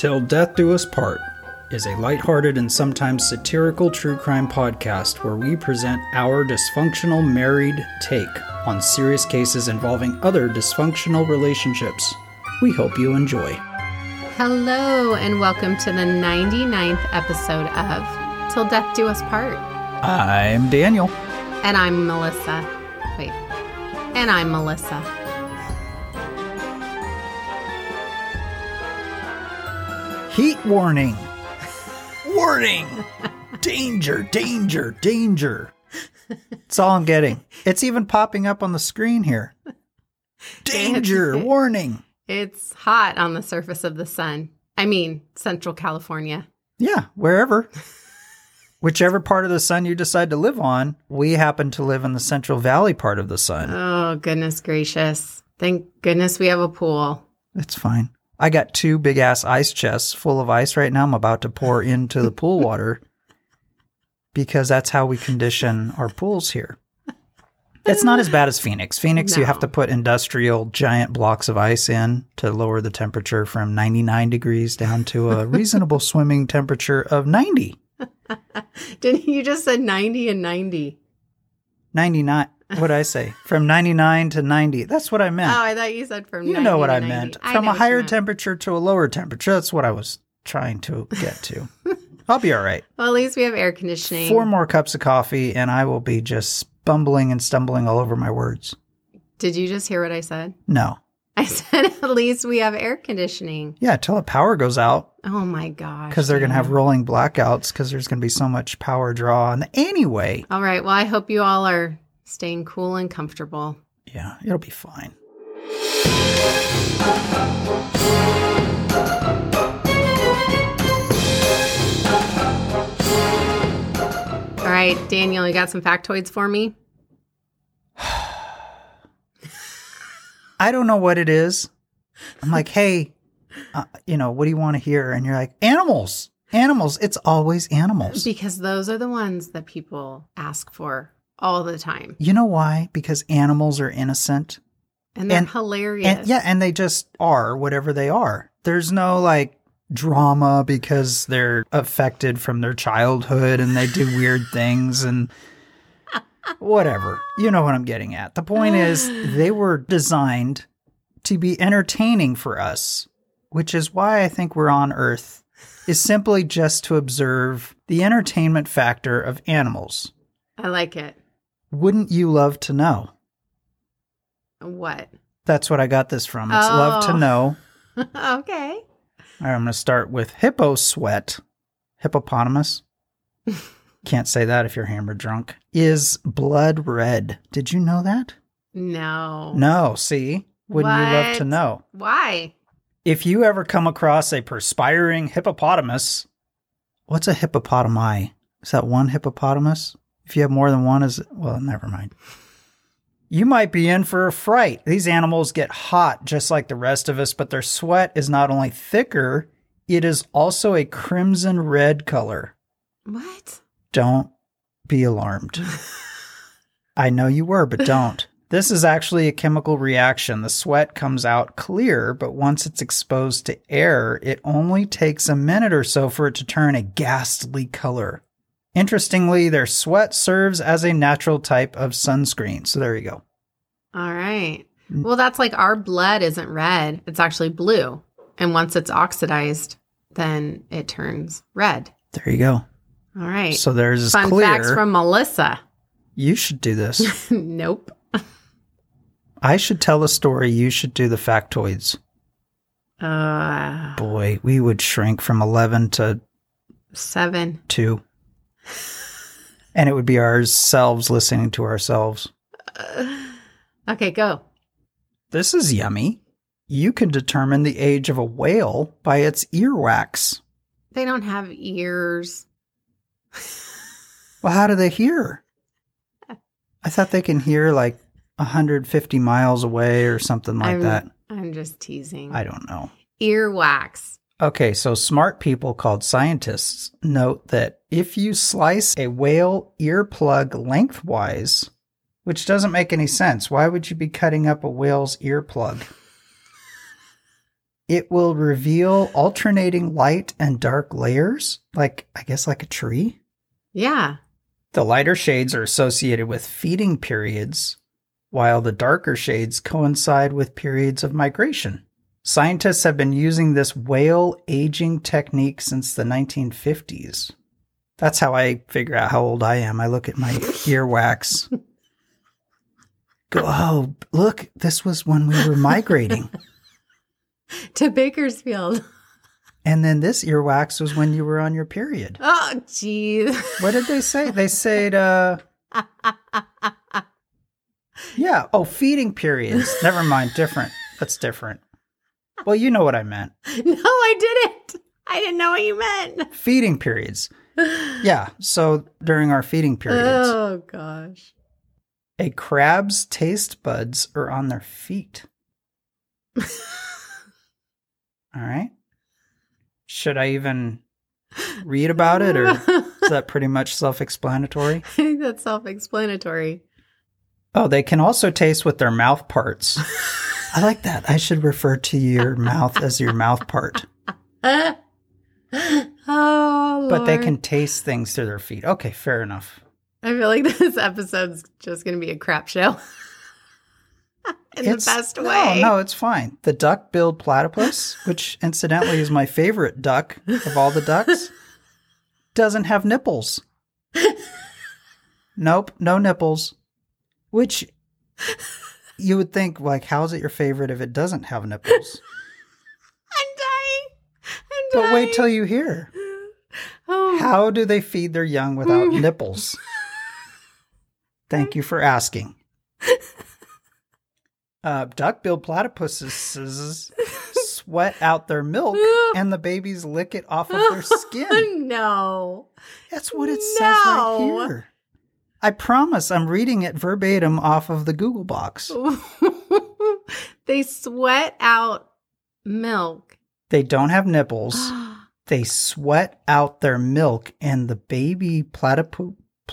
Till Death Do Us Part is a lighthearted and sometimes satirical true crime podcast where we present our dysfunctional married take on serious cases involving other dysfunctional relationships. We hope you enjoy. Hello, and welcome to the 99th episode of Till Death Do Us Part. I'm Daniel. And I'm Melissa. Wait. And I'm Melissa. Heat warning. Warning. Danger, danger, danger. It's all I'm getting. It's even popping up on the screen here. Danger, warning. It's hot on the surface of the sun. I mean, Central California. Yeah, wherever. Whichever part of the sun you decide to live on, we happen to live in the Central Valley part of the sun. Oh, goodness gracious. Thank goodness we have a pool. It's fine. I got two big-ass ice chests full of ice right now. I'm about to pour into the pool water because that's how we condition our pools here. It's not as bad as Phoenix. Phoenix, no. You have to put industrial giant blocks of ice in to lower the temperature from 99 degrees down to a reasonable swimming temperature of 90. Didn't you just say 90 and 90? 99. What did I say? From 99 to 90. That's what I meant. Oh, I thought you said from 90 to 90. You know what I meant. From a higher temperature to a lower temperature. That's what I was trying to get to. I'll be all right. Well, at least we have air conditioning. 4 more cups of coffee, and I will be just bumbling and stumbling all over my words. Did you just hear what I said? No. I said, at least we have air conditioning. Yeah, till the power goes out. Oh, my gosh. Because they're going to have rolling blackouts because there's going to be so much power draw. And anyway. All right. Well, I hope you all are staying cool and comfortable. Yeah, it'll be fine. All right, Daniel, you got some factoids for me? I don't know what it is. I'm like, hey, what do you want to hear? And you're like, animals. Animals. It's always animals. Because those are the ones that people ask for all the time. You know why? Because animals are innocent. And they're hilarious. And they just are whatever they are. There's no drama because they're affected from their childhood and they do weird things and whatever. You know what I'm getting at. The point is they were designed to be entertaining for us, which is why I think we're on Earth, is simply just to observe the entertainment factor of animals. I like it. Wouldn't you love to know? What? That's what I got this from. It's love to know. Okay. All right, I'm going to start with hippo sweat. Hippopotamus. Can't say that if you're hammered drunk. Is blood red. Did you know that? No. No, see? Wouldn't you love to know? Why? If you ever come across a perspiring hippopotamus, what's a hippopotami? Is that one hippopotamus? If you have more than one, never mind. You might be in for a fright. These animals get hot just like the rest of us, but their sweat is not only thicker, it is also a crimson red color. What? Don't be alarmed. I know you were, but don't. This is actually a chemical reaction. The sweat comes out clear, but once it's exposed to air, it only takes a minute or so for it to turn a ghastly color. Interestingly, their sweat serves as a natural type of sunscreen. So there you go. All right. Well, that's like our blood isn't red. It's actually blue. And once it's oxidized, then it turns red. There you go. All right. So there's this fun facts from Melissa. You should do this. Nope. I should tell a story. You should do the factoids. Boy, we would shrink from 11 to 7. 2. And it would be ourselves listening to ourselves. Okay, go. This is yummy. You can determine the age of a whale by its earwax. They don't have ears. Well, how do they hear? I thought they can hear 150 miles away or something that. I'm just teasing. I don't know. Earwax. Okay, so smart people called scientists note that if you slice a whale earplug lengthwise, which doesn't make any sense, why would you be cutting up a whale's earplug? It will reveal alternating light and dark layers, like, I guess, like a tree. Yeah. The lighter shades are associated with feeding periods, while the darker shades coincide with periods of migration. Scientists have been using this whale aging technique since the 1950s. That's how I figure out how old I am. I look at my earwax. Go, oh, look, this was when we were migrating. To Bakersfield. And then this earwax was when you were on your period. Oh, geez. What did they say? They said, yeah. Oh, feeding periods. Never mind. Different. That's different. Well, you know what I meant. No, I didn't. I didn't know what you meant. Feeding periods. Yeah. So during our feeding periods. Oh, gosh. A crab's taste buds are on their feet. All right. Should I even read about it, or is that pretty much self-explanatory? I think that's self-explanatory. Oh, they can also taste with their mouth parts. I like that. I should refer to your mouth as your mouth part. Oh, Lord. But they can taste things through their feet. Okay, fair enough. I feel like this episode's just going to be a crap show. In the best way. No, it's fine. The duck-billed platypus, which incidentally is my favorite duck of all the ducks, doesn't have nipples. Nope, no nipples. Which you would think, like, how is it your favorite if it doesn't have nipples? I'm dying. But wait till you hear. Oh. How do they feed their young without nipples? Thank you for asking. Duck-billed platypuses sweat out their milk, and the babies lick it off of their skin. No. That's what it says right here. I promise I'm reading it verbatim off of the Google box. They sweat out milk. They don't have nipples. They sweat out their milk, and the baby platypuses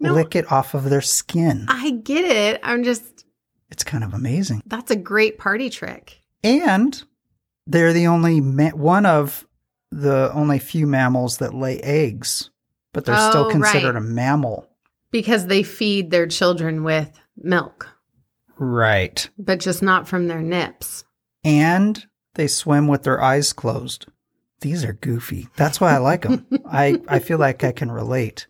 lick it off of their skin. I get it. It's kind of amazing. That's a great party trick. And they're the only one of the only few mammals that lay eggs, but they're still considered a mammal. Because they feed their children with milk. Right. But just not from their nips. And they swim with their eyes closed. These are goofy. That's why I like them. I feel like I can relate.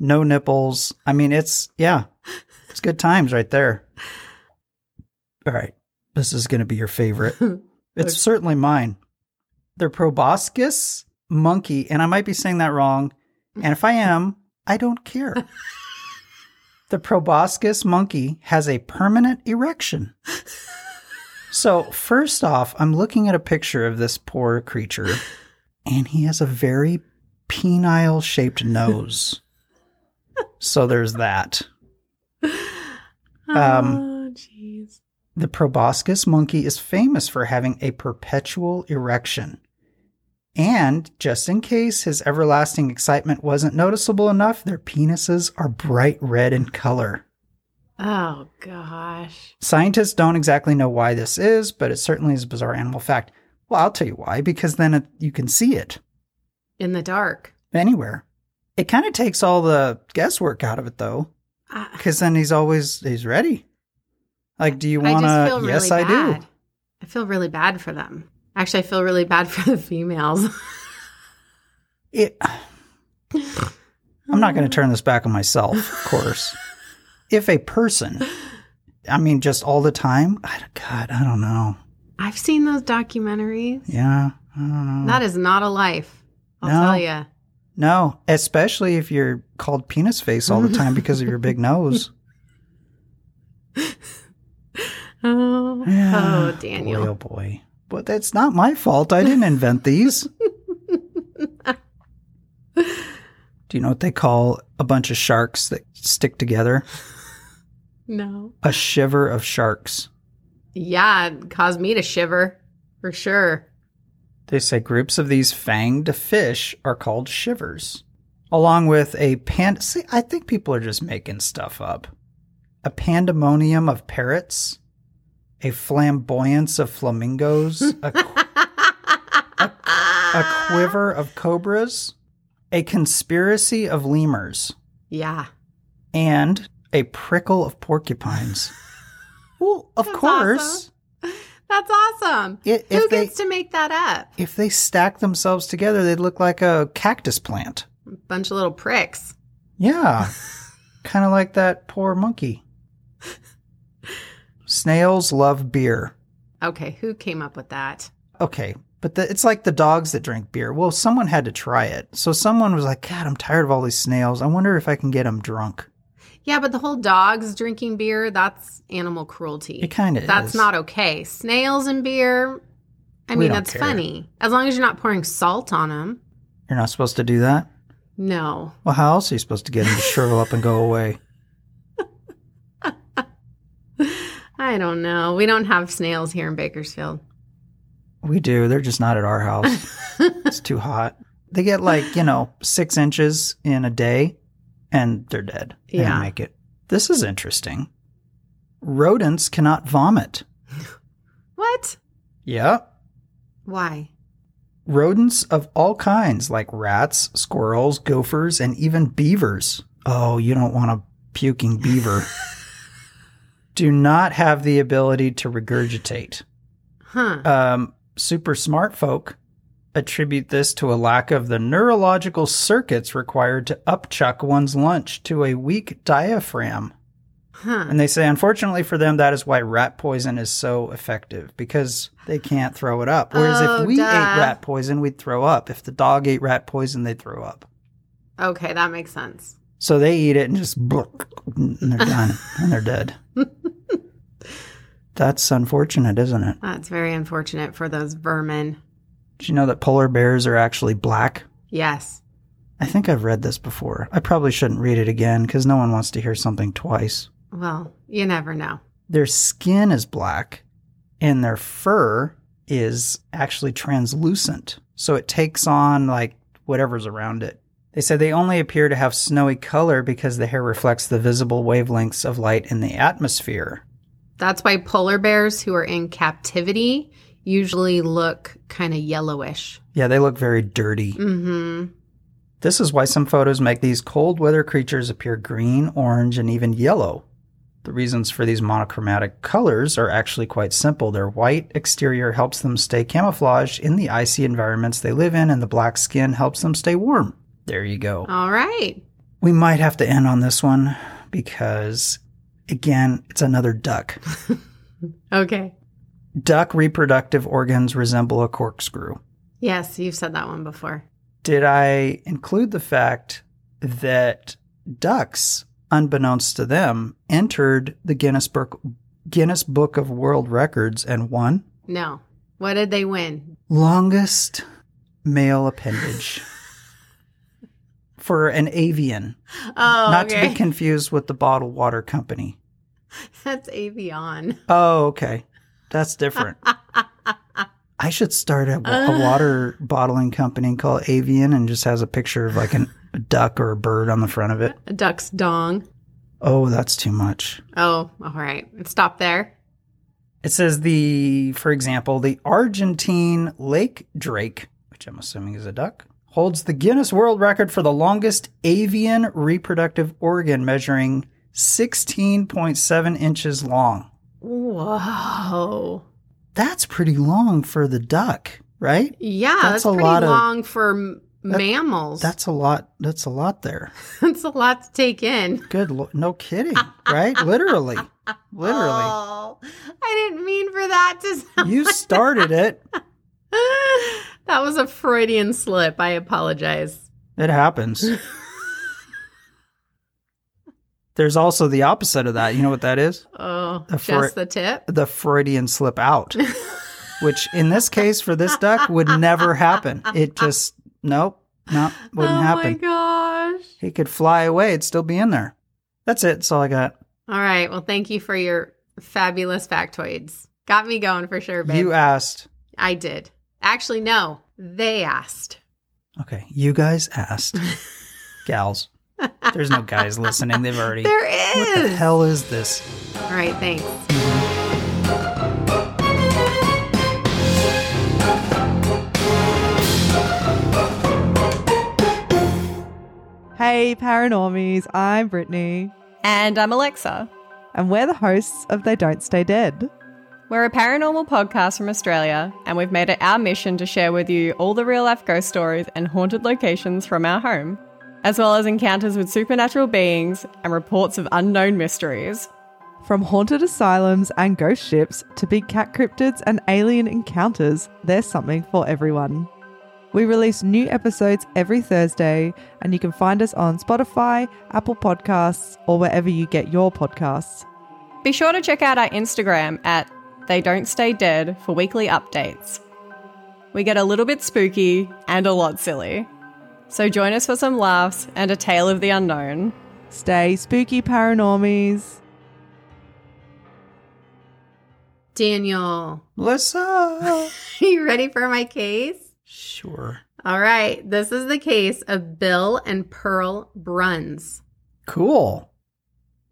No nipples. I mean, it's good times right there. All right. This is going to be your favorite. It's certainly mine. The proboscis monkey, and I might be saying that wrong, and if I am, I don't care. The proboscis monkey has a permanent erection. So first off, I'm looking at a picture of this poor creature, and he has a very penile-shaped nose. So there's that. Oh, jeez. The proboscis monkey is famous for having a perpetual erection. And just in case his everlasting excitement wasn't noticeable enough, their penises are bright red in color. Oh, gosh. Scientists don't exactly know why this is, but it certainly is a bizarre animal fact. Well, I'll tell you why, because then you can see it. In the dark. Anywhere. It kind of takes all the guesswork out of it, though, because then he's ready. Like, do you want to? Yes, really I do. I feel really bad for them. Actually, I feel really bad for the females. I'm not going to turn this back on myself, of course. If a person, I mean, just all the time, God, I don't know. I've seen those documentaries. Yeah, I don't know. That is not a life, I'll tell you. No, especially if you're called penis face all the time because of your big nose. Oh, Daniel. Boy, oh, boy. But that's not my fault. I didn't invent these. Do you know what they call a bunch of sharks that stick together? No. A shiver of sharks. Yeah, it caused me to shiver for sure. They say groups of these fanged fish are called shivers, along with a panda. See, I think people are just making stuff up. a pandemonium of parrots, a flamboyance of flamingos, a quiver of cobras, a conspiracy of lemurs. Yeah. And a prickle of porcupines. Well, of course. Awesome. That's awesome. Who gets to make that up? If they stack themselves together, they'd look like a cactus plant. A bunch of little pricks. Yeah. Kind of like that poor monkey. Snails love beer. Okay, who came up with that? Okay, but it's like the dogs that drink beer. Well, someone had to try it. So someone was like, God, I'm tired of all these snails. I wonder if I can get them drunk. Yeah, but the whole dogs drinking beer, that's animal cruelty. It kind of is. That's not okay. Snails and beer, I mean, that's funny. As long as you're not pouring salt on them. You're not supposed to do that? No. Well, how else are you supposed to get them to shrivel up and go away? I don't know. We don't have snails here in Bakersfield. We do. They're just not at our house. It's too hot. They get 6 inches in a day, and they're dead. They didn't make it. This is interesting. Rodents cannot vomit. What? Yeah. Why? Rodents of all kinds, like rats, squirrels, gophers, and even beavers. Oh, you don't want a puking beaver. Do not have the ability to regurgitate. Huh. Super smart folk attribute this to a lack of the neurological circuits required to upchuck one's lunch to a weak diaphragm. Huh. And they say, unfortunately for them, that is why rat poison is so effective, because they can't throw it up. Whereas if we ate rat poison, we'd throw up. If the dog ate rat poison, they'd throw up. Okay, that makes sense. So they eat it and just, and they're done, and they're dead. That's unfortunate, isn't it? That's very unfortunate for those vermin. Did you know that polar bears are actually black? Yes. I think I've read this before. I probably shouldn't read it again because no one wants to hear something twice. Well, you never know. Their skin is black and their fur is actually translucent. So it takes on whatever's around it. They said they only appear to have snowy color because the hair reflects the visible wavelengths of light in the atmosphere. That's why polar bears who are in captivity usually look kind of yellowish. Yeah, they look very dirty. Mm-hmm. This is why some photos make these cold weather creatures appear green, orange, and even yellow. The reasons for these monochromatic colors are actually quite simple. Their white exterior helps them stay camouflaged in the icy environments they live in, and the black skin helps them stay warm. There you go. All right. We might have to end on this one because, again, it's another duck. Okay. Duck reproductive organs resemble a corkscrew. Yes, you've said that one before. Did I include the fact that ducks, unbeknownst to them, entered the Guinness Book of World Records and won? No. What did they win? Longest male appendage. For an avian. Oh, Not to be confused with the bottled water company. That's Avian. Oh, okay. That's different. I should start a water bottling company and call it Avian, and just has a picture of a duck or a bird on the front of it. A duck's dong. Oh, that's too much. Oh, all right. Stop there. It says for example, the Argentine Lake Drake, which I'm assuming is a duck, holds the Guinness World Record for the longest avian reproductive organ, measuring 16.7 inches long. Whoa. That's pretty long for the duck, right? Yeah, that's a pretty lot long for mammals. That's a lot. That's a lot there. That's a lot to take in. Good Lord. No kidding, right? Literally. Oh, I didn't mean for that to sound. You started it. That was a Freudian slip. I apologize. It happens. There's also the opposite of that. You know what that is? Oh, just the tip? The Freudian slip out, which in this case for this duck would never happen. It just, wouldn't happen. Oh, my gosh. He could fly away. It'd still be in there. That's it. That's all I got. All right. Well, thank you for your fabulous factoids. Got me going for sure, babe. You asked. I did. Actually, no. They asked. Okay. You guys asked. Gals. There's no guys listening. They've already... There is! What the hell is this? All right, thanks. Hey, Paranormies. I'm Brittany. And I'm Alexa. And we're the hosts of They Don't Stay Dead. We're a paranormal podcast from Australia, and we've made it our mission to share with you all the real-life ghost stories and haunted locations from our home, as well as encounters with supernatural beings and reports of unknown mysteries. From haunted asylums and ghost ships to big cat cryptids and alien encounters, there's something for everyone. We release new episodes every Thursday, and you can find us on Spotify, Apple Podcasts, or wherever you get your podcasts. Be sure to check out our Instagram at They Don't Stay Dead for weekly updates. We get a little bit spooky and a lot silly. So join us for some laughs and a tale of the unknown. Stay spooky, Paranormies. Daniel. Melissa. Are you ready for my case? Sure. All right. This is the case of Bill and Pearl Bruns. Cool.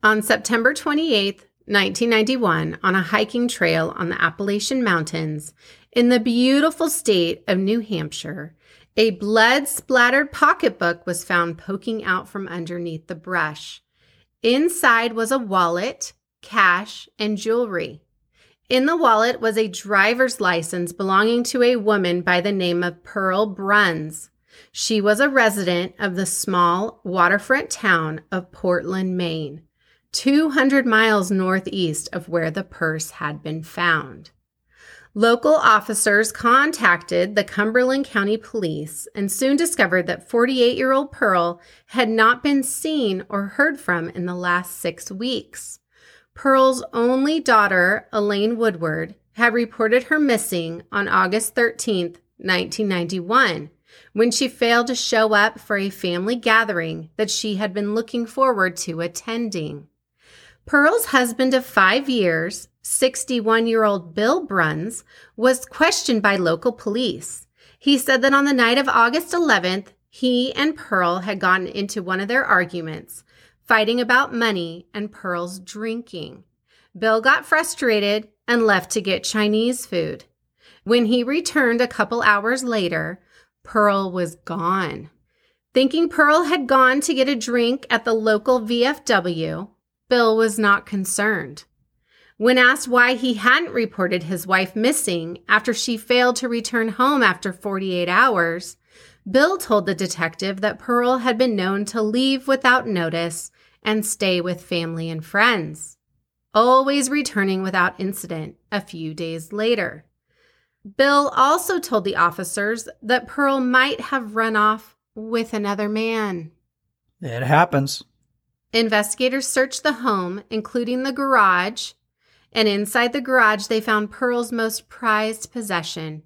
On September 28th, 1991, on a hiking trail on the Appalachian Mountains in the beautiful state of New Hampshire, a blood-splattered pocketbook was found poking out from underneath the brush. Inside was a wallet, cash, and jewelry. In the wallet was a driver's license belonging to a woman by the name of Pearl Bruns. She was a resident of the small waterfront town of Portland, Maine, 200 miles northeast of where the purse had been found. Local officers contacted the Cumberland County Police and soon discovered that 48-year-old Pearl had not been seen or heard from in the last 6 weeks. Pearl's only daughter, Elaine Woodward, had reported her missing on August 13th, 1991, when she failed to show up for a family gathering that she had been looking forward to attending. Pearl's husband of 5 years, 61-year-old Bill Bruns, was questioned by local police. He said that on the night of August 11th, he and Pearl had gotten into one of their arguments, fighting about money and Pearl's drinking. Bill got frustrated and left to get Chinese food. When he returned a couple hours later, Pearl was gone. Thinking Pearl had gone to get a drink at the local VFW, Bill was not concerned. When asked why he hadn't reported his wife missing after she failed to return home after 48 hours, Bill told the detective that Pearl had been known to leave without notice and stay with family and friends, always returning without incident a few days later. Bill also told the officers that Pearl might have run off with another man. It happens. Investigators searched the home, including the garage, and inside the garage they found Pearl's most prized possession.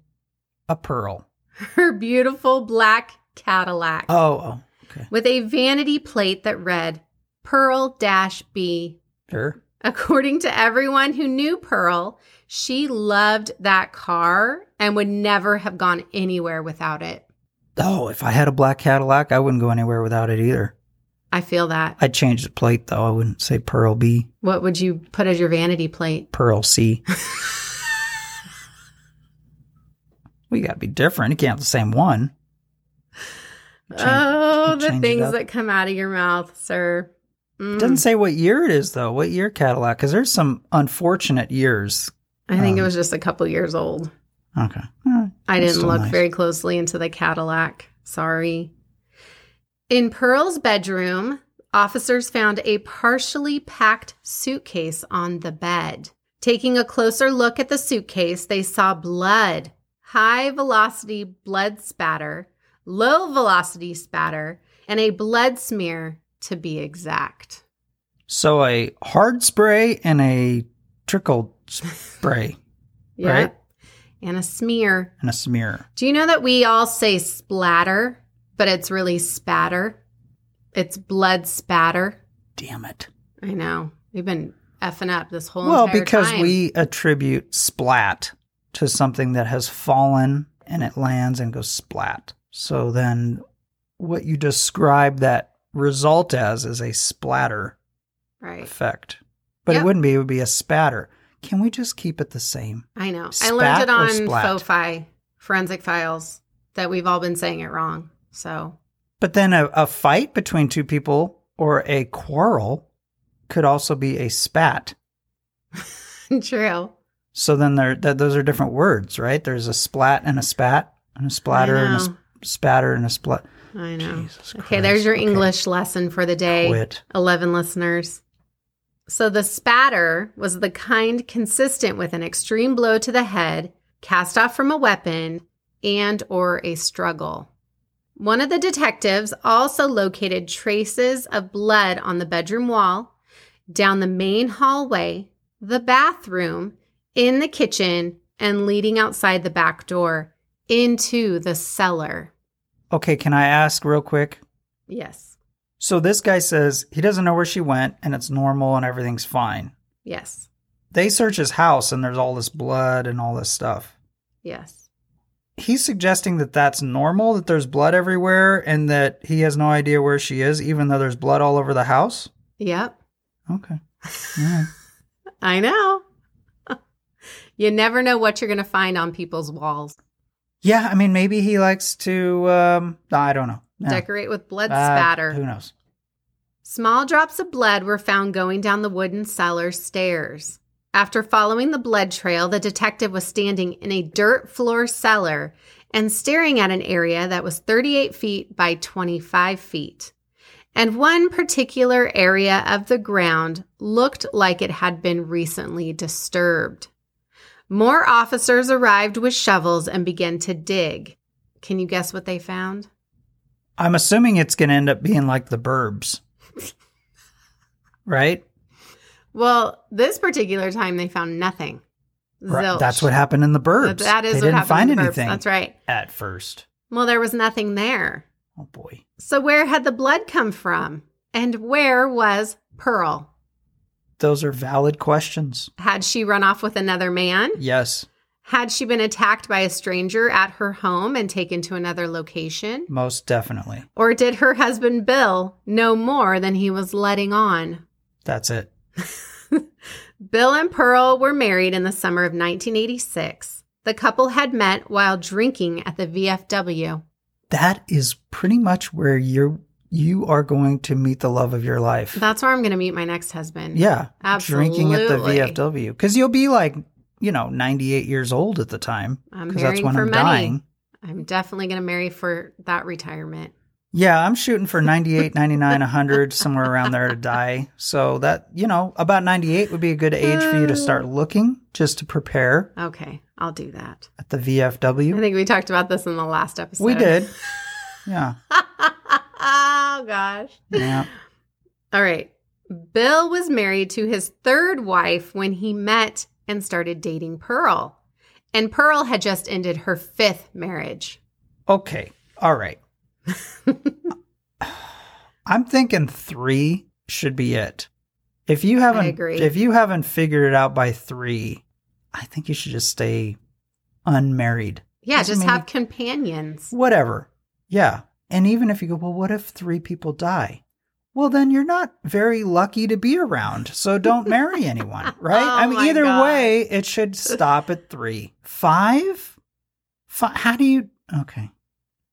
A pearl. Her beautiful black Cadillac. Oh, okay. With a vanity plate that read, Pearl-B. Sure. According to everyone who knew Pearl, she loved that car and would never have gone anywhere without it. Oh, if I had a black Cadillac, I wouldn't go anywhere without it either. I feel that. I'd change the plate, though. I wouldn't say Pearl B. What would you put as your vanity plate? Pearl C. We got to be different. You can't have the same one. The things that come out of your mouth, sir. It doesn't say what year it is, though. What year Cadillac? Because there's some unfortunate years. I think it was just a couple years old. Okay. I didn't look very closely into the Cadillac. Sorry. In Pearl's bedroom, officers found a partially packed suitcase on the bed. Taking a closer look at the suitcase, they saw blood. High-velocity blood spatter, low-velocity spatter, and a blood smear to be exact. So a hard spray and a trickle spray, yeah. Right? And a smear. And a smear. Do you know that we all say splatter, but it's really spatter? It's blood spatter. Damn it. I know. We've been effing up this whole entire time. Because we attribute splat to something that has fallen and it lands and goes splat. So then what you describe that result as is a splatter effect. But it wouldn't be. It would be a spatter. Can we just keep it the same? I know. Spat I learned it on FoFi, Forensic Files, that we've all been saying it wrong. So, but then a fight between two people or a quarrel could also be a spat. True. So then those are different words, right? There's a splat and a spat and a splatter and a spatter and a splat. I know. Jesus Christ. Okay, there's your English lesson for the day. Quit. 11 listeners. So the spatter was the kind consistent with an extreme blow to the head, cast off from a weapon, and or a struggle. One of the detectives also located traces of blood on the bedroom wall, down the main hallway, the bathroom, in the kitchen, and leading outside the back door into the cellar. Okay, can I ask real quick? Yes. So this guy says he doesn't know where she went and it's normal and everything's fine. Yes. They search his house and there's all this blood and all this stuff. Yes. He's suggesting that that's normal, that there's blood everywhere and that he has no idea where she is, even though there's blood all over the house? Yep. Okay. Yeah. I know. You never know what you're going to find on people's walls. Yeah, I mean, maybe he likes to, I don't know. Yeah. Decorate with blood spatter. Who knows? Small drops of blood were found going down the wooden cellar stairs. After following the blood trail, the detective was standing in a dirt floor cellar and staring at an area that was 38 feet by 25 feet. And one particular area of the ground looked like it had been recently disturbed. More officers arrived with shovels and began to dig. Can you guess what they found? I'm assuming it's going to end up being like the Burbs, right? Well, this particular time they found nothing. Right. That's what happened in the Burbs. That is they what didn't happened find in the Burbs. Anything. That's right. At first. Well, there was nothing there. Oh, boy. So where had the blood come from? And where was Pearl? Those are valid questions. Had she run off with another man? Yes. Had she been attacked by a stranger at her home and taken to another location? Most definitely. Or did her husband, Bill, know more than he was letting on? That's it. Bill and Pearl were married in the summer of 1986. The couple had met while drinking at the VFW. That is pretty much where you are going to meet the love of your life. That's where I'm going to meet my next husband. Yeah. Absolutely. Drinking at the VFW. Because you'll be like, 98 years old at the time. I'm marrying for money. Dying. I'm definitely going to marry for that retirement. Yeah, I'm shooting for 98, 99, 100, somewhere around there to die. So that, about 98 would be a good age for you to start looking, just to prepare. Okay, I'll do that. At the VFW. I think we talked about this in the last episode. We did. Yeah. Oh, gosh. Yeah. All right. Bill was married to his third wife when he met and started dating Pearl. And Pearl had just ended her fifth marriage. Okay. All right. I'm thinking 3 should be it. If you haven't figured it out by 3, I think you should just stay unmarried. Yeah, just have companions. Whatever. Yeah. And even if you go, well, what if 3 people die? Well, then you're not very lucky to be around. So don't marry anyone, right? Oh, either God. Way, it should stop at 3. 5? How do you? Okay.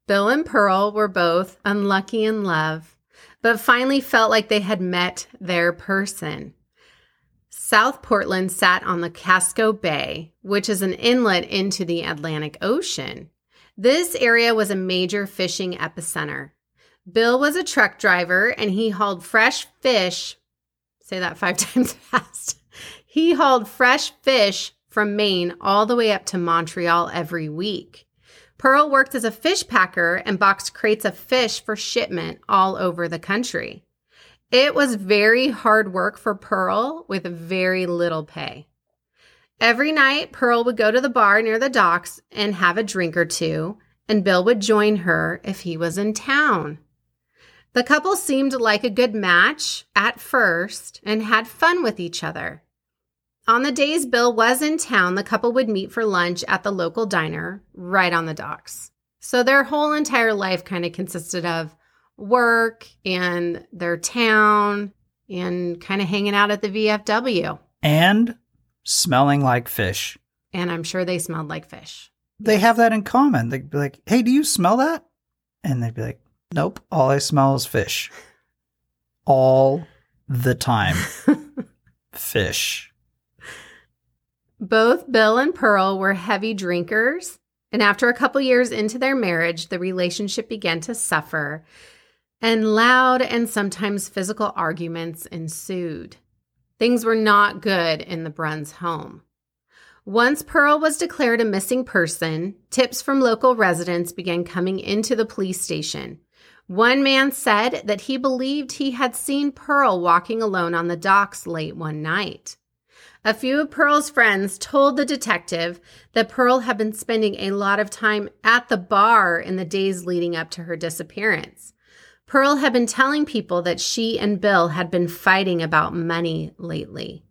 Bill and Pearl were both unlucky in love, but finally felt like they had met their person. South Portland sat on the Casco Bay, which is an inlet into the Atlantic Ocean. This area was a major fishing epicenter. Bill was a truck driver, and he hauled fresh fish. Say that 5 times fast. He hauled fresh fish from Maine all the way up to Montreal every week. Pearl worked as a fish packer and boxed crates of fish for shipment all over the country. It was very hard work for Pearl with very little pay. Every night, Pearl would go to the bar near the docks and have a drink or two, and Bill would join her if he was in town. The couple seemed like a good match at first and had fun with each other. On the days Bill was in town, the couple would meet for lunch at the local diner right on the docks. So their whole entire life kind of consisted of work and their town and kind of hanging out at the VFW. And smelling like fish. And I'm sure they smelled like fish. They have that in common. They'd be like, hey, do you smell that? And they'd be like, nope, all I smell is fish. All the time. Fish. Both Bill and Pearl were heavy drinkers, and after a couple years into their marriage, the relationship began to suffer, and loud and sometimes physical arguments ensued. Things were not good in the Bruns' home. Once Pearl was declared a missing person, tips from local residents began coming into the police station. One man said that he believed he had seen Pearl walking alone on the docks late one night. A few of Pearl's friends told the detective that Pearl had been spending a lot of time at the bar in the days leading up to her disappearance. Pearl had been telling people that she and Bill had been fighting about money lately,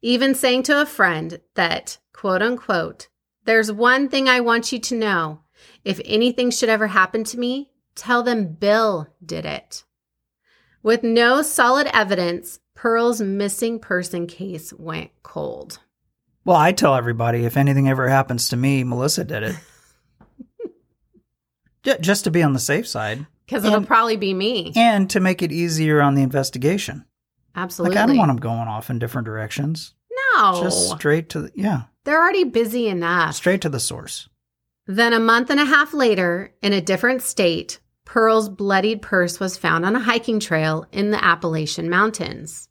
even saying to a friend that, quote unquote, there's one thing I want you to know. If anything should ever happen to me, tell them Bill did it. With no solid evidence, Pearl's missing person case went cold. Well, I tell everybody, if anything ever happens to me, Melissa did it. Just to be on the safe side. Because it'll probably be me. And to make it easier on the investigation. Absolutely. Like, I don't want them going off in different directions. No. Just straight to the, yeah. They're already busy enough. Straight to the source. Then a month and a half later, in a different state, Pearl's bloodied purse was found on a hiking trail in the Appalachian Mountains.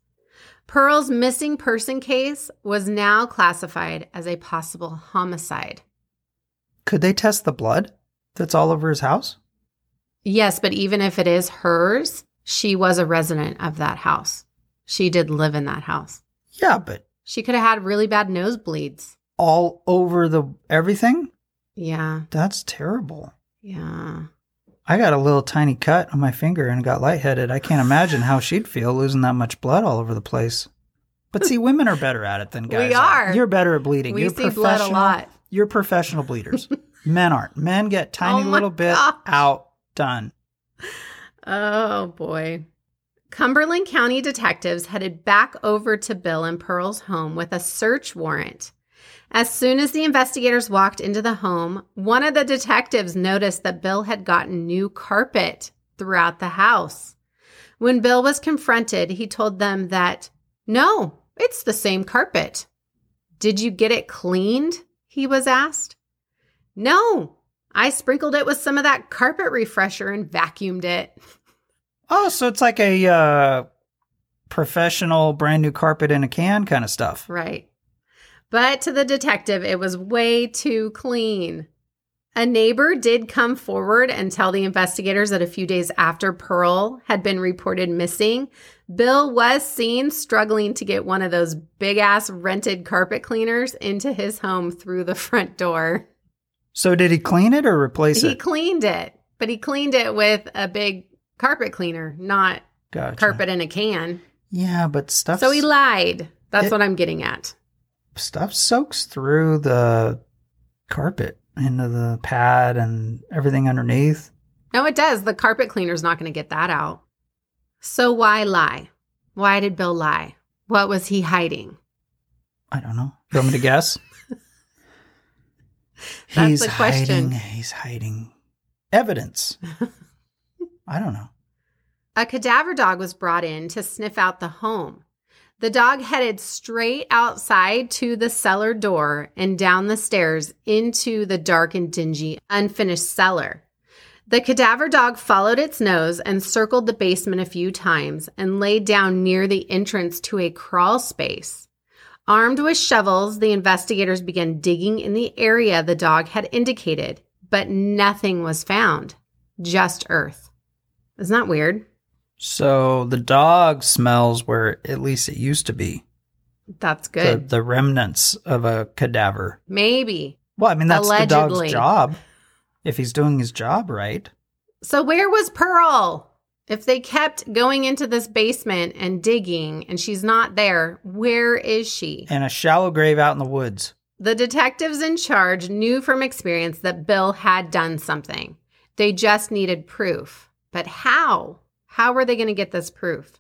Pearl's missing person case was now classified as a possible homicide. Could they test the blood that's all over his house? Yes, but even if it is hers, she was a resident of that house. She did live in that house. Yeah, but... she could have had really bad nosebleeds. All over everything? Yeah. That's terrible. Yeah. I got a little tiny cut on my finger and got lightheaded. I can't imagine how she'd feel losing that much blood all over the place. But see, women are better at it than guys. We are. You're better at bleeding. We see blood a lot. You're professional bleeders. Men aren't. Men get tiny little bit out. Done. Oh, boy. Cumberland County detectives headed back over to Bill and Pearl's home with a search warrant. As soon as the investigators walked into the home, one of the detectives noticed that Bill had gotten new carpet throughout the house. When Bill was confronted, he told them that, no, it's the same carpet. Did you get it cleaned? He was asked. No, I sprinkled it with some of that carpet refresher and vacuumed it. Oh, so it's like a professional brand new carpet in a can kind of stuff. Right. But to the detective, it was way too clean. A neighbor did come forward and tell the investigators that a few days after Pearl had been reported missing, Bill was seen struggling to get one of those big-ass rented carpet cleaners into his home through the front door. So did he clean it or replace it? He cleaned it, but he cleaned it with a big carpet cleaner, not carpet in a can. Yeah, but stuff... so he lied. That's what I'm getting at. Stuff soaks through the carpet into the pad and everything underneath. No, it does. The carpet cleaner's not going to get that out. So why lie? Why did Bill lie? What was he hiding? I don't know. You want me to guess? That's the question. He's hiding evidence. I don't know. A cadaver dog was brought in to sniff out the home. The dog headed straight outside to the cellar door and down the stairs into the dark and dingy, unfinished cellar. The cadaver dog followed its nose and circled the basement a few times and lay down near the entrance to a crawl space. Armed with shovels, the investigators began digging in the area the dog had indicated, but nothing was found, just earth. Isn't that weird? So the dog smells where at least it used to be. That's good. The remnants of a cadaver. Maybe. Well, I mean, that's allegedly the dog's job, if he's doing his job right. So where was Pearl? If they kept going into this basement and digging and she's not there, where is she? In a shallow grave out in the woods. The detectives in charge knew from experience that Bill had done something. They just needed proof. But how? How were they going to get this proof?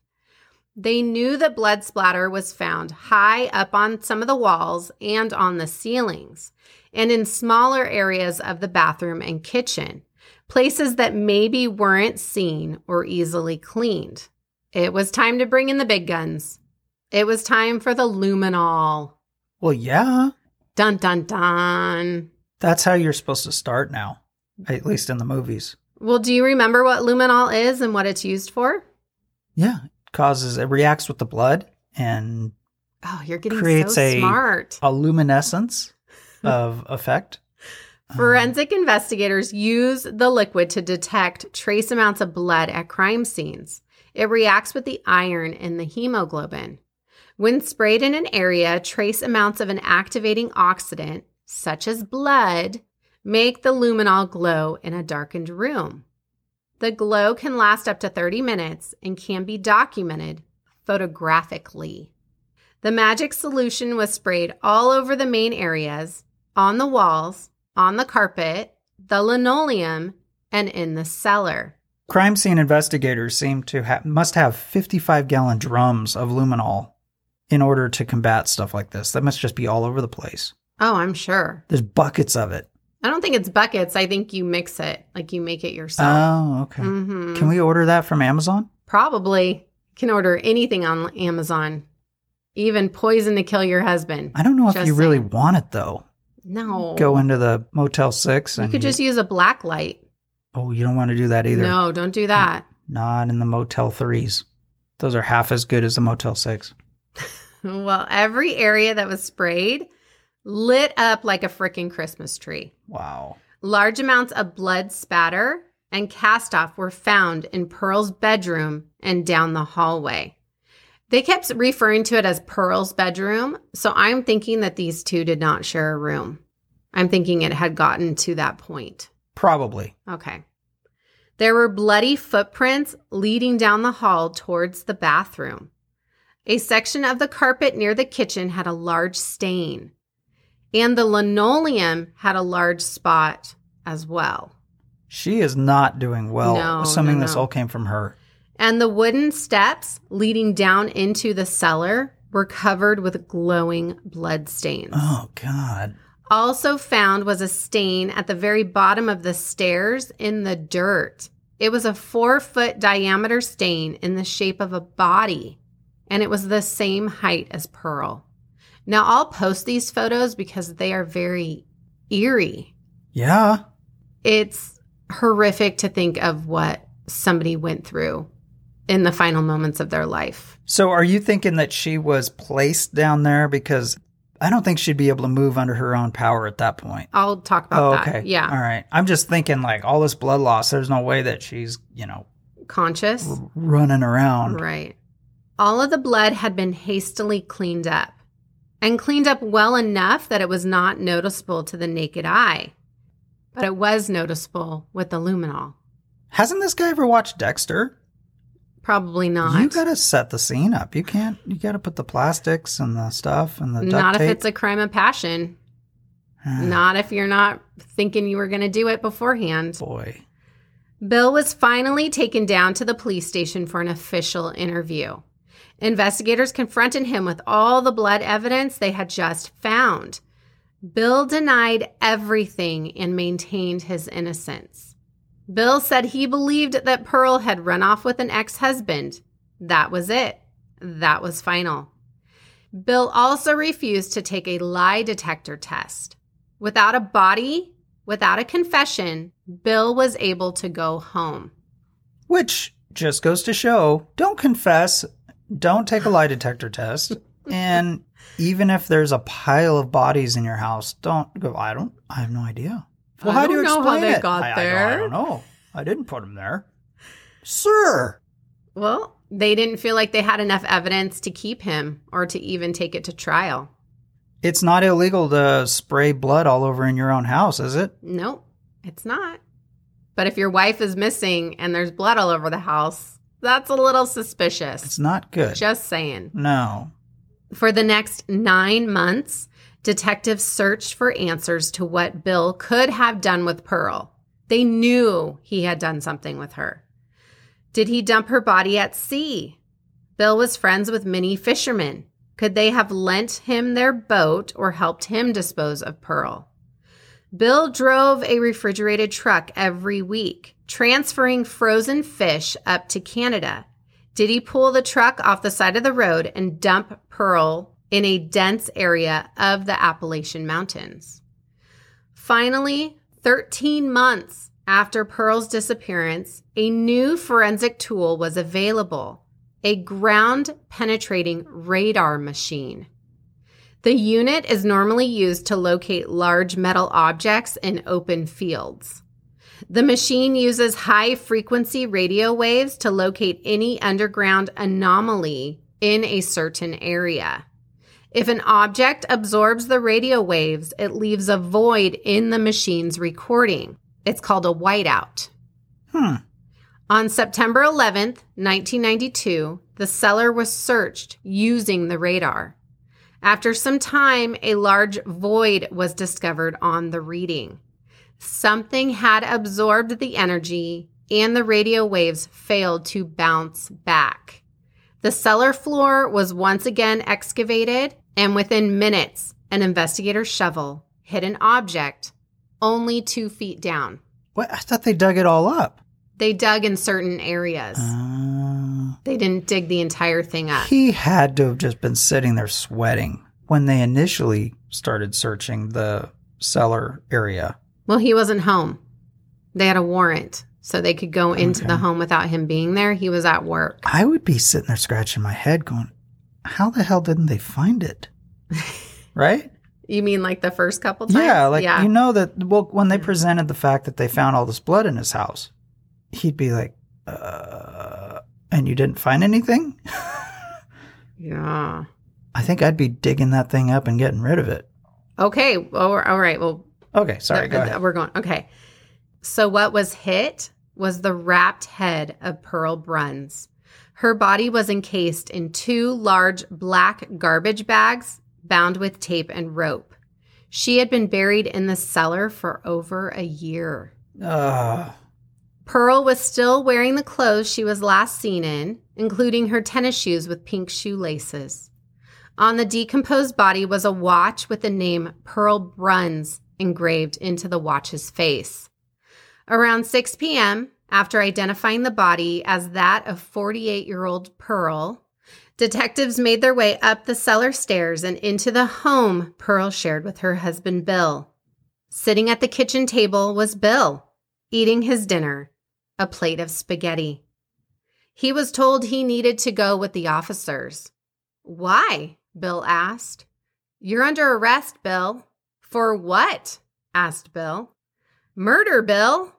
They knew the blood splatter was found high up on some of the walls and on the ceilings, and in smaller areas of the bathroom and kitchen, places that maybe weren't seen or easily cleaned. It was time to bring in the big guns. It was time for the luminol. Well, yeah. Dun, dun, dun. That's how you're supposed to start now, at least in the movies. Well, do you remember what luminol is and what it's used for? Yeah. It reacts with the blood and creates so smart. A luminescence of effect. Forensic investigators use the liquid to detect trace amounts of blood at crime scenes. It reacts with the iron in the hemoglobin. When sprayed in an area, trace amounts of an activating oxidant, such as blood, make the luminol glow in a darkened room. The glow can last up to 30 minutes and can be documented photographically. The magic solution was sprayed all over the main areas, on the walls, on the carpet, the linoleum, and in the cellar. Crime scene investigators seem to must have 55-gallon drums of luminol in order to combat stuff like this. That must just be all over the place. Oh, I'm sure. There's buckets of it. I don't think it's buckets. I think you mix it, like you make it yourself. Oh, okay. Mm-hmm. Can we order that from Amazon? Probably. Can order anything on Amazon, even poison to kill your husband. I don't know if you really want it, though. No. Go into the Motel 6. And you could just use a black light. Oh, you don't want to do that either. No, don't do that. Not in the Motel 3s. Those are half as good as the Motel 6. Well, every area that was sprayed lit up like a freaking Christmas tree. Wow. Large amounts of blood spatter and cast-off were found in Pearl's bedroom and down the hallway. They kept referring to it as Pearl's bedroom, so I'm thinking that these two did not share a room. I'm thinking it had gotten to that point. Probably. Okay. There were bloody footprints leading down the hall towards the bathroom. A section of the carpet near the kitchen had a large stain. And the linoleum had a large spot as well. She is not doing well, assuming this all came from her. And the wooden steps leading down into the cellar were covered with glowing blood stains. Oh, God. Also found was a stain at the very bottom of the stairs in the dirt. It was a 4-foot diameter stain in the shape of a body, and it was the same height as Pearl. Now, I'll post these photos because they are very eerie. Yeah. It's horrific to think of what somebody went through in the final moments of their life. So are you thinking that she was placed down there? Because I don't think she'd be able to move under her own power at that point. I'll talk about that. Okay. Yeah. All right. I'm just thinking like all this blood loss, there's no way that she's, conscious, running around. Right. All of the blood had been hastily cleaned up. And cleaned up well enough that it was not noticeable to the naked eye. But it was noticeable with the luminol. Hasn't this guy ever watched Dexter? Probably not. You gotta set the scene up. You gotta put the plastics and the stuff and the duct tape. Not if it's a crime of passion. Not if you're not thinking you were gonna do it beforehand. Boy. Bill was finally taken down to the police station for an official interview. Investigators confronted him with all the blood evidence they had just found. Bill denied everything and maintained his innocence. Bill said he believed that Pearl had run off with an ex-husband. That was it. That was final. Bill also refused to take a lie detector test. Without a body, without a confession, Bill was able to go home. Which just goes to show, don't confess. Don't take a lie detector test. And even if there's a pile of bodies in your house, don't go, I have no idea. Well, how do you explain it? I don't know how they got there. I don't know. I didn't put them there. Sir. Well, they didn't feel like they had enough evidence to keep him or to even take it to trial. It's not illegal to spray blood all over in your own house, is it? Nope, it's not. But if your wife is missing and there's blood all over the house, that's a little suspicious. It's not good. Just saying. No. For the next 9 months, detectives searched for answers to what Bill could have done with Pearl. They knew he had done something with her. Did he dump her body at sea? Bill was friends with many fishermen. Could they have lent him their boat or helped him dispose of Pearl? Bill drove a refrigerated truck every week, transferring frozen fish up to Canada. Did he pull the truck off the side of the road and dump Pearl in a dense area of the Appalachian Mountains? Finally, 13 months after Pearl's disappearance, a new forensic tool was available, a ground-penetrating radar machine. The unit is normally used to locate large metal objects in open fields. The machine uses high-frequency radio waves to locate any underground anomaly in a certain area. If an object absorbs the radio waves, it leaves a void in the machine's recording. It's called a whiteout. On September 11th, 1992, the cellar was searched using the radar. After some time, a large void was discovered on the reading. Something had absorbed the energy, and the radio waves failed to bounce back. The cellar floor was once again excavated, and within minutes, an investigator's shovel hit an object only 2 feet down. What? I thought they dug it all up. They dug in certain areas. They didn't dig the entire thing up. He had to have just been sitting there sweating when they initially started searching the cellar area. Well, he wasn't home. They had a warrant, so they could go into the home without him being there. He was at work. I would be sitting there scratching my head going, how the hell didn't they find it? Right? You mean like the first couple times? Yeah, you know that when they presented the fact that they found all this blood in his house, he'd be like, and you didn't find anything? Yeah. I think I'd be digging that thing up and getting rid of it. Okay. Well, all right. Well, okay. Sorry. Go ahead. We're going. Okay. So what was hit was the wrapped head of Pearl Bruns. Her body was encased in two large black garbage bags bound with tape and rope. She had been buried in the cellar for over a year. Pearl was still wearing the clothes she was last seen in, including her tennis shoes with pink shoelaces. On the decomposed body was a watch with the name Pearl Bruns engraved into the watch's face. Around 6 p.m., after identifying the body as that of 48-year-old Pearl, detectives made their way up the cellar stairs and into the home Pearl shared with her husband, Bill. Sitting at the kitchen table was Bill, eating his dinner. A plate of spaghetti. He was told he needed to go with the officers. Why? Bill asked. You're under arrest, Bill. For what? Asked Bill. Murder, Bill.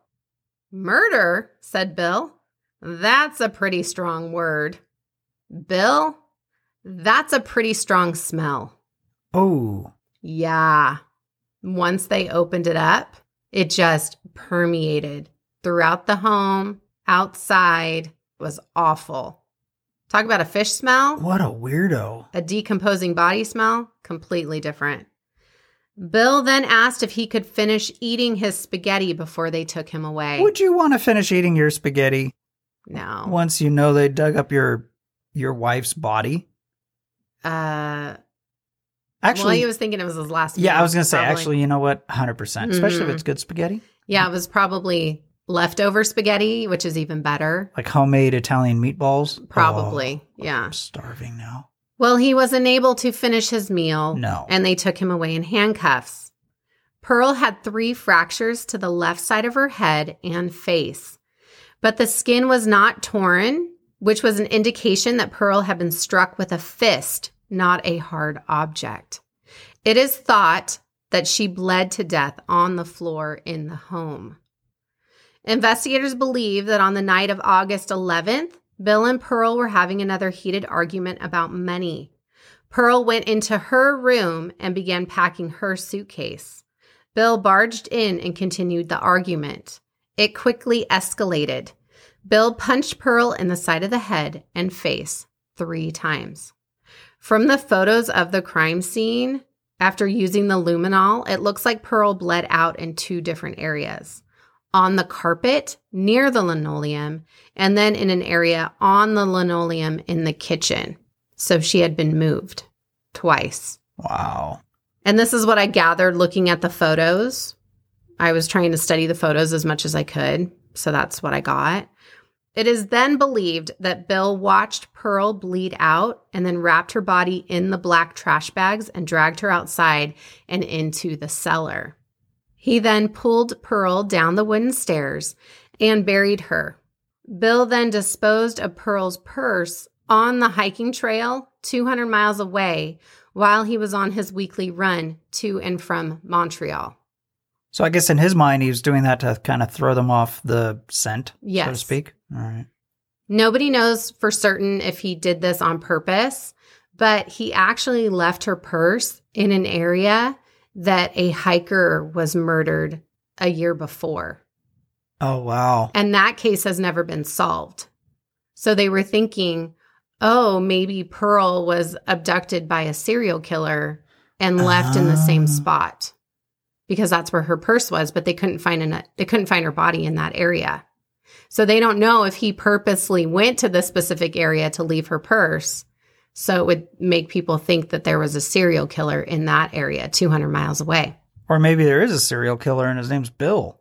Murder, said Bill. That's a pretty strong word. Bill, that's a pretty strong smell. Oh. Yeah. Once they opened it up, it just permeated throughout the home, outside. It was awful. Talk about a fish smell. What a weirdo. A decomposing body smell, completely different. Bill then asked if he could finish eating his spaghetti before they took him away. Would you want to finish eating your spaghetti? No. Once you know they dug up your wife's body? Actually, well, he was thinking it was his last meal. Yeah, I was going to say, probably. Actually, you know what? 100%, especially if it's good spaghetti. Yeah, it was probably leftover spaghetti, which is even better. Like homemade Italian meatballs? Probably, yeah. I'm starving now. Well, he was unable to finish his meal, and they took him away in handcuffs. Pearl had 3 fractures to the left side of her head and face, but the skin was not torn, which was an indication that Pearl had been struck with a fist, not a hard object. It is thought that she bled to death on the floor in the home. Investigators believe that on the night of August 11th, Bill and Pearl were having another heated argument about money. Pearl went into her room and began packing her suitcase. Bill barged in and continued the argument. It quickly escalated. Bill punched Pearl in the side of the head and face 3 times. From the photos of the crime scene, after using the luminol, it looks like Pearl bled out in 2 different areas. on the carpet near the linoleum, and then in an area on the linoleum in the kitchen. So she had been moved twice. Wow. And this is what I gathered looking at the photos. I was trying to study the photos as much as I could, so that's what I got. It is then believed that Bill watched Pearl bleed out and then wrapped her body in the black trash bags and dragged her outside and into the cellar. He then pulled Pearl down the wooden stairs and buried her. Bill then disposed of Pearl's purse on the hiking trail 200 miles away while he was on his weekly run to and from Montreal. So I guess in his mind, he was doing that to kind of throw them off the scent, yes, so to speak. All right. Nobody knows for certain if he did this on purpose, but he actually left her purse in an area that a hiker was murdered a year before. Oh, wow. And that case has never been solved. So they were thinking, oh, maybe Pearl was abducted by a serial killer and left in the same spot, because that's where her purse was, but they couldn't find her body in that area. So they don't know if he purposely went to this specific area to leave her purse, so it would make people think that there was a serial killer in that area 200 miles away. Or maybe there is a serial killer and his name's Bill.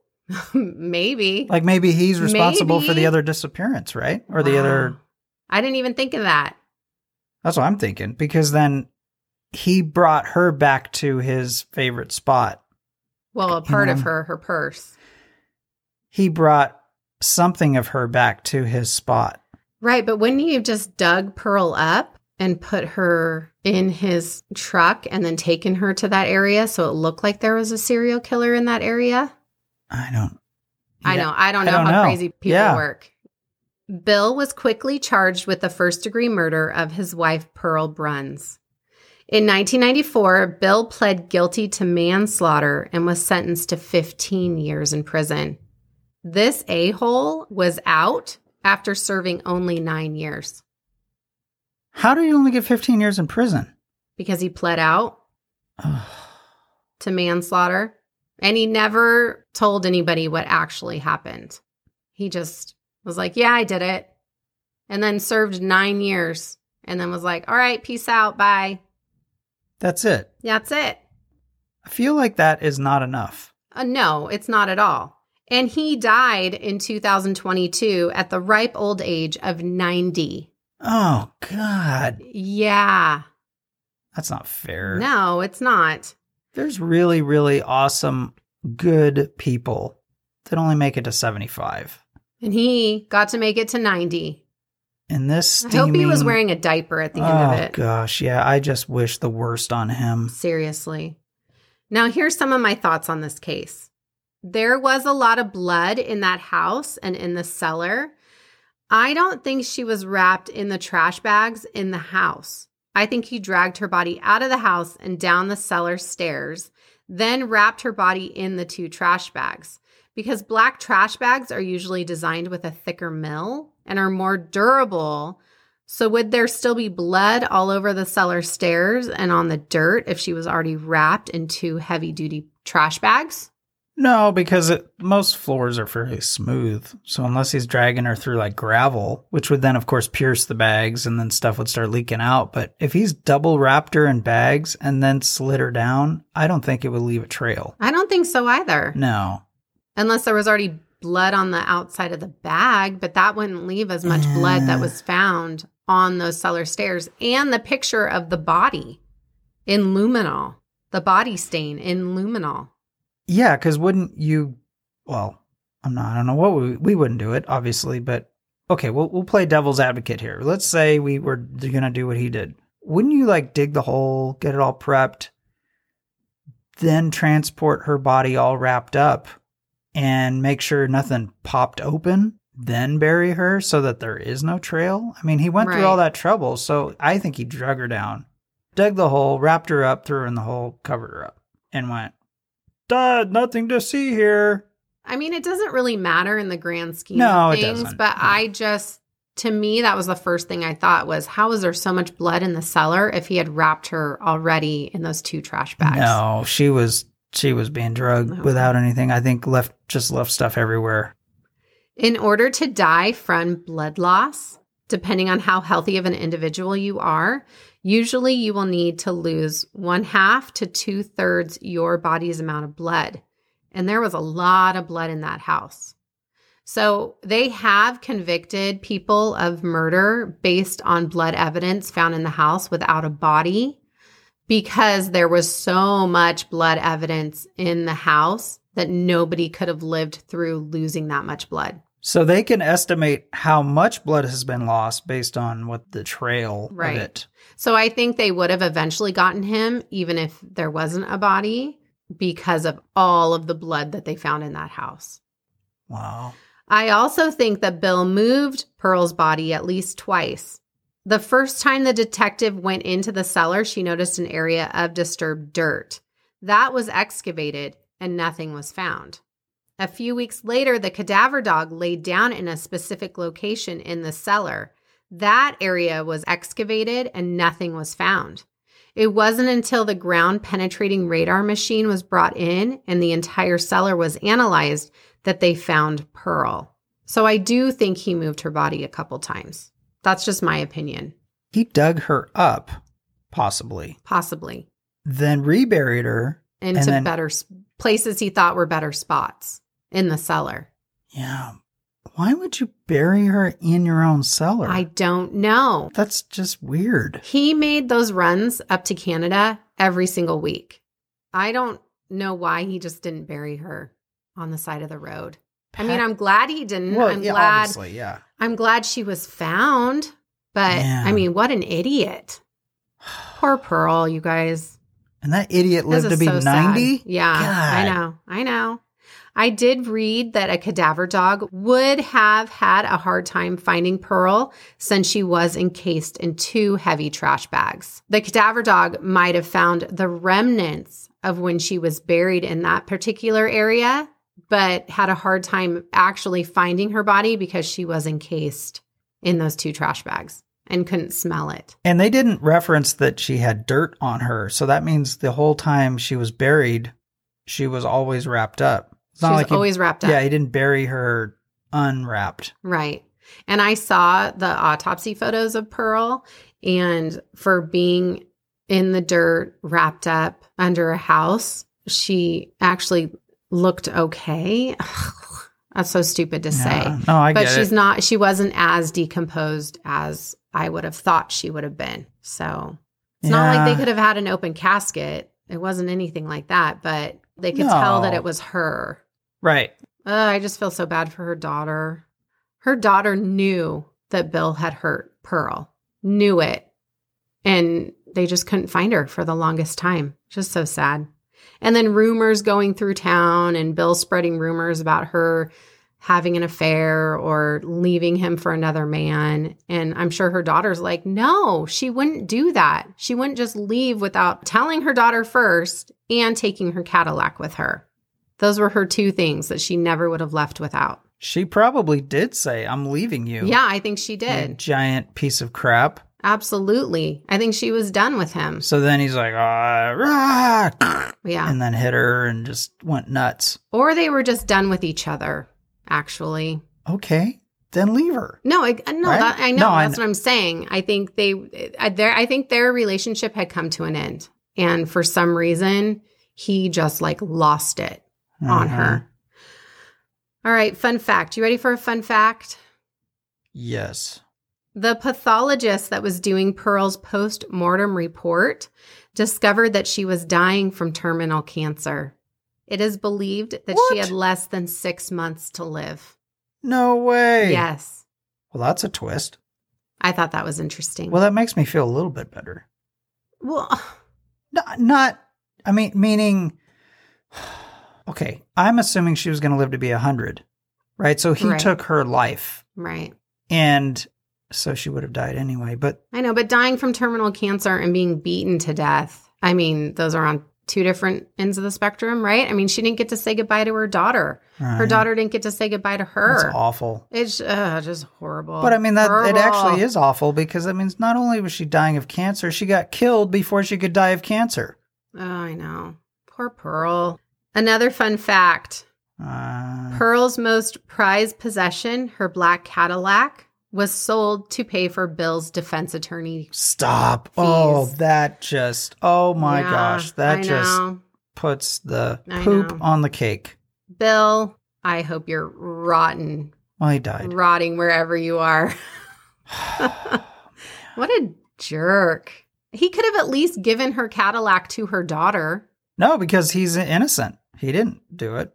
Maybe. Like maybe he's responsible for the other disappearance, right? Or the other... I didn't even think of that. That's what I'm thinking, because then he brought her back to his favorite spot. Well, a part of her purse. He brought something of her back to his spot. Right, but wouldn't he have just dug Pearl up and put her in his truck and then taken her to that area so it looked like there was a serial killer in that area? I don't know how crazy people work. Bill was quickly charged with the first-degree murder of his wife, Pearl Bruns. In 1994, Bill pled guilty to manslaughter and was sentenced to 15 years in prison. This a-hole was out after serving only 9 years. How do you only get 15 years in prison? Because he pled out to manslaughter, and he never told anybody what actually happened. He just was like, yeah, I did it, and then served 9 years, and then was like, all right, peace out, bye. That's it. That's it. I feel like that is not enough. No, it's not at all. And he died in 2022 at the ripe old age of 90. Oh, God. Yeah. That's not fair. No, it's not. There's really, really awesome, good people that only make it to 75. And he got to make it to 90. And this steaming... I hope he was wearing a diaper at the end of it. Oh, gosh, yeah. I just wish the worst on him. Seriously. Now, here's some of my thoughts on this case. There was a lot of blood in that house and in the cellar. I don't think she was wrapped in the trash bags in the house. I think he dragged her body out of the house and down the cellar stairs, then wrapped her body in the two trash bags. Because black trash bags are usually designed with a thicker mill and are more durable. So would there still be blood all over the cellar stairs and on the dirt if she was already wrapped in two heavy-duty trash bags? No, because most floors are fairly smooth. So unless he's dragging her through like gravel, which would then, of course, pierce the bags and then stuff would start leaking out. But if he's double wrapped her in bags and then slid her down, I don't think it would leave a trail. I don't think so either. No. Unless there was already blood on the outside of the bag, but that wouldn't leave as much blood that was found on those cellar stairs. And the picture of the body in luminol, the body stain in luminol. Yeah, because wouldn't you, well, I don't know, we wouldn't do it, obviously, but okay, we'll play devil's advocate here. Let's say we were going to do what he did. Wouldn't you like dig the hole, get it all prepped, then transport her body all wrapped up? And make sure nothing popped open, then bury her so that there is no trail. I mean, he went through all that trouble, so I think he drug her down, dug the hole, wrapped her up, threw her in the hole, covered her up, and went, duh, nothing to see here. I mean, it doesn't really matter in the grand scheme of things, it doesn't. But yeah. To me, that was the first thing I thought was, how is there so much blood in the cellar if he had wrapped her already in those two trash bags? No, she was she was being drugged without anything. I think left stuff everywhere. In order to die from blood loss, depending on how healthy of an individual you are, usually you will need to lose 1/2 to 2/3 your body's amount of blood. And there was a lot of blood in that house. So they have convicted people of murder based on blood evidence found in the house without a body, because there was so much blood evidence in the house that nobody could have lived through losing that much blood. So they can estimate how much blood has been lost based on what the trail right. of it. So I think they would have eventually gotten him, even if there wasn't a body, because of all of the blood that they found in that house. Wow. I also think that Bill moved Pearl's body at least twice. The first time the detective went into the cellar, she noticed an area of disturbed dirt. That was excavated and nothing was found. A few weeks later, the cadaver dog laid down in a specific location in the cellar. That area was excavated and nothing was found. It wasn't until the ground-penetrating radar machine was brought in and the entire cellar was analyzed that they found Pearl. So I do think he moved her body a couple times. That's just my opinion. He dug her up, possibly. Possibly. Then reburied her. Into better places he thought were better spots. In the cellar. Yeah. Why would you bury her in your own cellar? I don't know. That's just weird. He made those runs up to Canada every single week. I don't know why he just didn't bury her on the side of the road. I mean, I'm glad he didn't. Well, I'm glad. Obviously, yeah. I'm glad she was found. But, man. I mean, what an idiot. Poor Pearl, you guys. And that idiot lived to be 90? Sad. Yeah, God. I know. I did read that a cadaver dog would have had a hard time finding Pearl since she was encased in 2 heavy trash bags. The cadaver dog might have found the remnants of when she was buried in that particular area, but had a hard time actually finding her body because she was encased in those 2 trash bags and couldn't smell it. And they didn't reference that she had dirt on her. So that means the whole time she was buried, she was always wrapped up. She was always wrapped up. Yeah, he didn't bury her unwrapped. Right. And I saw the autopsy photos of Pearl, and for being in the dirt, wrapped up under a house, she actually looked okay. That's so stupid to say. No, I get it. But she wasn't as decomposed as I would have thought she would have been. So it's not like they could have had an open casket. It wasn't anything like that, but they could tell that it was her. Right. I just feel so bad for her daughter. Her daughter knew that Bill had hurt Pearl, knew it, and they just couldn't find her for the longest time. Just so sad. And then rumors going through town and Bill spreading rumors about her having an affair or leaving him for another man. And I'm sure her daughter's like, no, she wouldn't do that. She wouldn't just leave without telling her daughter first and taking her Cadillac with her. Those were her 2 things that she never would have left without. She probably did say, I'm leaving you. Yeah, I think she did. You giant piece of crap. Absolutely. I think she was done with him. So then he's like, yeah, and then hit her and just went nuts. Or they were just done with each other. Actually. Okay. Then leave her. No, right? That's what I'm saying. I think their relationship had come to an end. And for some reason, he just lost it on her. All right. Fun fact. You ready for a fun fact? Yes. The pathologist that was doing Pearl's post-mortem report discovered that she was dying from terminal cancer. It is believed that she had less than 6 months to live. No way. Yes. Well, that's a twist. I thought that was interesting. Well, that makes me feel a little bit better. Well, meaning, okay, I'm assuming she was going to live to be 100, right? So he took her life. Right. And so she would have died anyway, but. I know, but dying from terminal cancer and being beaten to death, I mean, those are on 2 different ends of the spectrum, right? I mean, she didn't get to say goodbye to her daughter. Right. Her daughter didn't get to say goodbye to her. That's awful. It's just horrible. But I mean, it actually is awful because that means not only was she dying of cancer, she got killed before she could die of cancer. Oh, I know. Poor Pearl. Another fun fact. Pearl's most prized possession, her black Cadillac, was sold to pay for Bill's defense attorney. Stop. Fees. Oh, that just, oh my gosh. That just puts the poop on the cake. Bill, I hope you're rotten. Well, he died. Rotting wherever you are. What a jerk. He could have at least given her Cadillac to her daughter. No, because he's innocent. He didn't do it.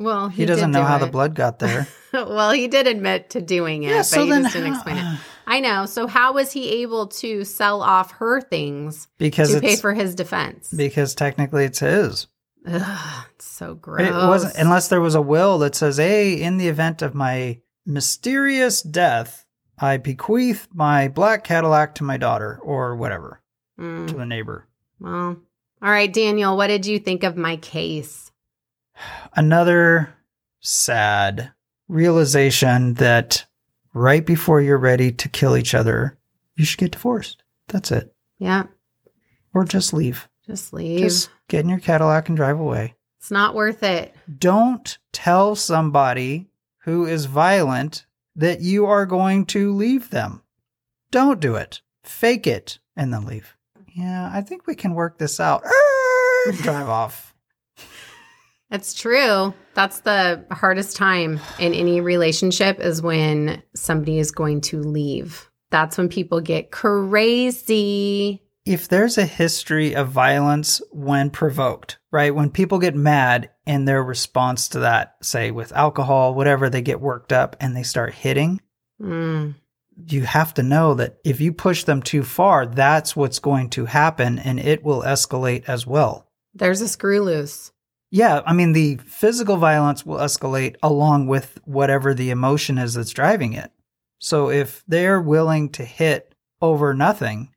Well, he doesn't know how the blood got there. Well, he did admit to doing it, but he just didn't explain it. I know. So how was he able to sell off her things to pay for his defense? Because technically it's his. Ugh, it's so gross. It wasn't, unless there was a will that says, hey, in the event of my mysterious death, I bequeath my black Cadillac to my daughter or whatever, to the neighbor. Well, all right, Daniel, what did you think of my case? Another sad realization that right before you're ready to kill each other, you should get divorced. That's it. Yeah. Or just leave. Just leave. Just get in your Cadillac and drive away. It's not worth it. Don't tell somebody who is violent that you are going to leave them. Don't do it. Fake it and then leave. Yeah, I think we can work this out. Drive off. It's true. That's the hardest time in any relationship is when somebody is going to leave. That's when people get crazy. If there's a history of violence when provoked, right? When people get mad and their response to that, say with alcohol, whatever, they get worked up and they start hitting. You have to know that if you push them too far, that's what's going to happen and it will escalate as well. There's a screw loose. Yeah, I mean, the physical violence will escalate along with whatever the emotion is that's driving it. So if they're willing to hit over nothing,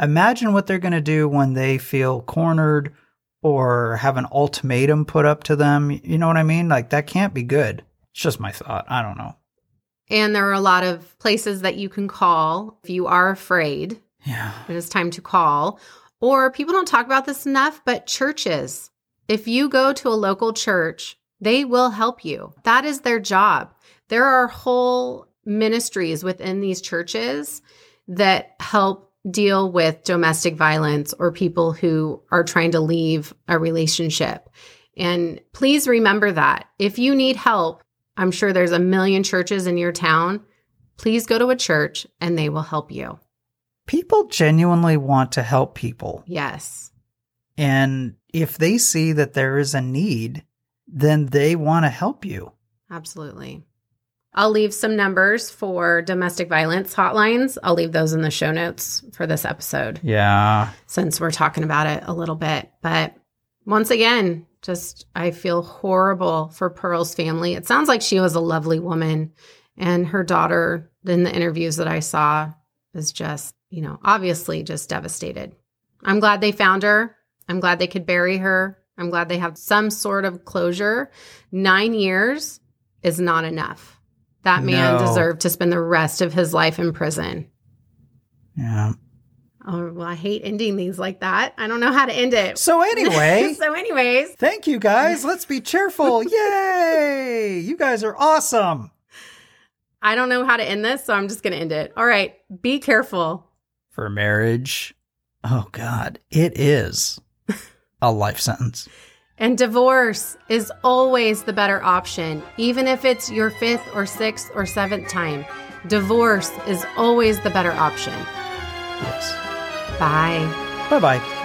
imagine what they're going to do when they feel cornered or have an ultimatum put up to them. You know what I mean? Like, that can't be good. It's just my thought. I don't know. And there are a lot of places that you can call if you are afraid. Yeah. It is time to call. Or people don't talk about this enough, but churches. If you go to a local church, they will help you. That is their job. There are whole ministries within these churches that help deal with domestic violence or people who are trying to leave a relationship. And please remember that. If you need help, I'm sure there's a million churches in your town. Please go to a church and they will help you. People genuinely want to help people. Yes. And if they see that there is a need, then they want to help you. Absolutely. I'll leave some numbers for domestic violence hotlines. I'll leave those in the show notes for this episode. Yeah. Since we're talking about it a little bit. But once again, just I feel horrible for Pearl's family. It sounds like she was a lovely woman. And her daughter, in the interviews that I saw, is just, you know, obviously just devastated. I'm glad they found her. I'm glad they could bury her. I'm glad they have some sort of closure. 9 years is not enough. That man deserved to spend the rest of his life in prison. Yeah. Oh, well, I hate ending things like that. I don't know how to end it. So anyways. Thank you, guys. Let's be cheerful. Yay. You guys are awesome. I don't know how to end this, so I'm just going to end it. All right. Be careful. For marriage. Oh, God. It is a life sentence. And divorce is always the better option, even if it's your 5th or 6th or 7th time. Divorce is always the better option. Yes. Bye. Bye-bye.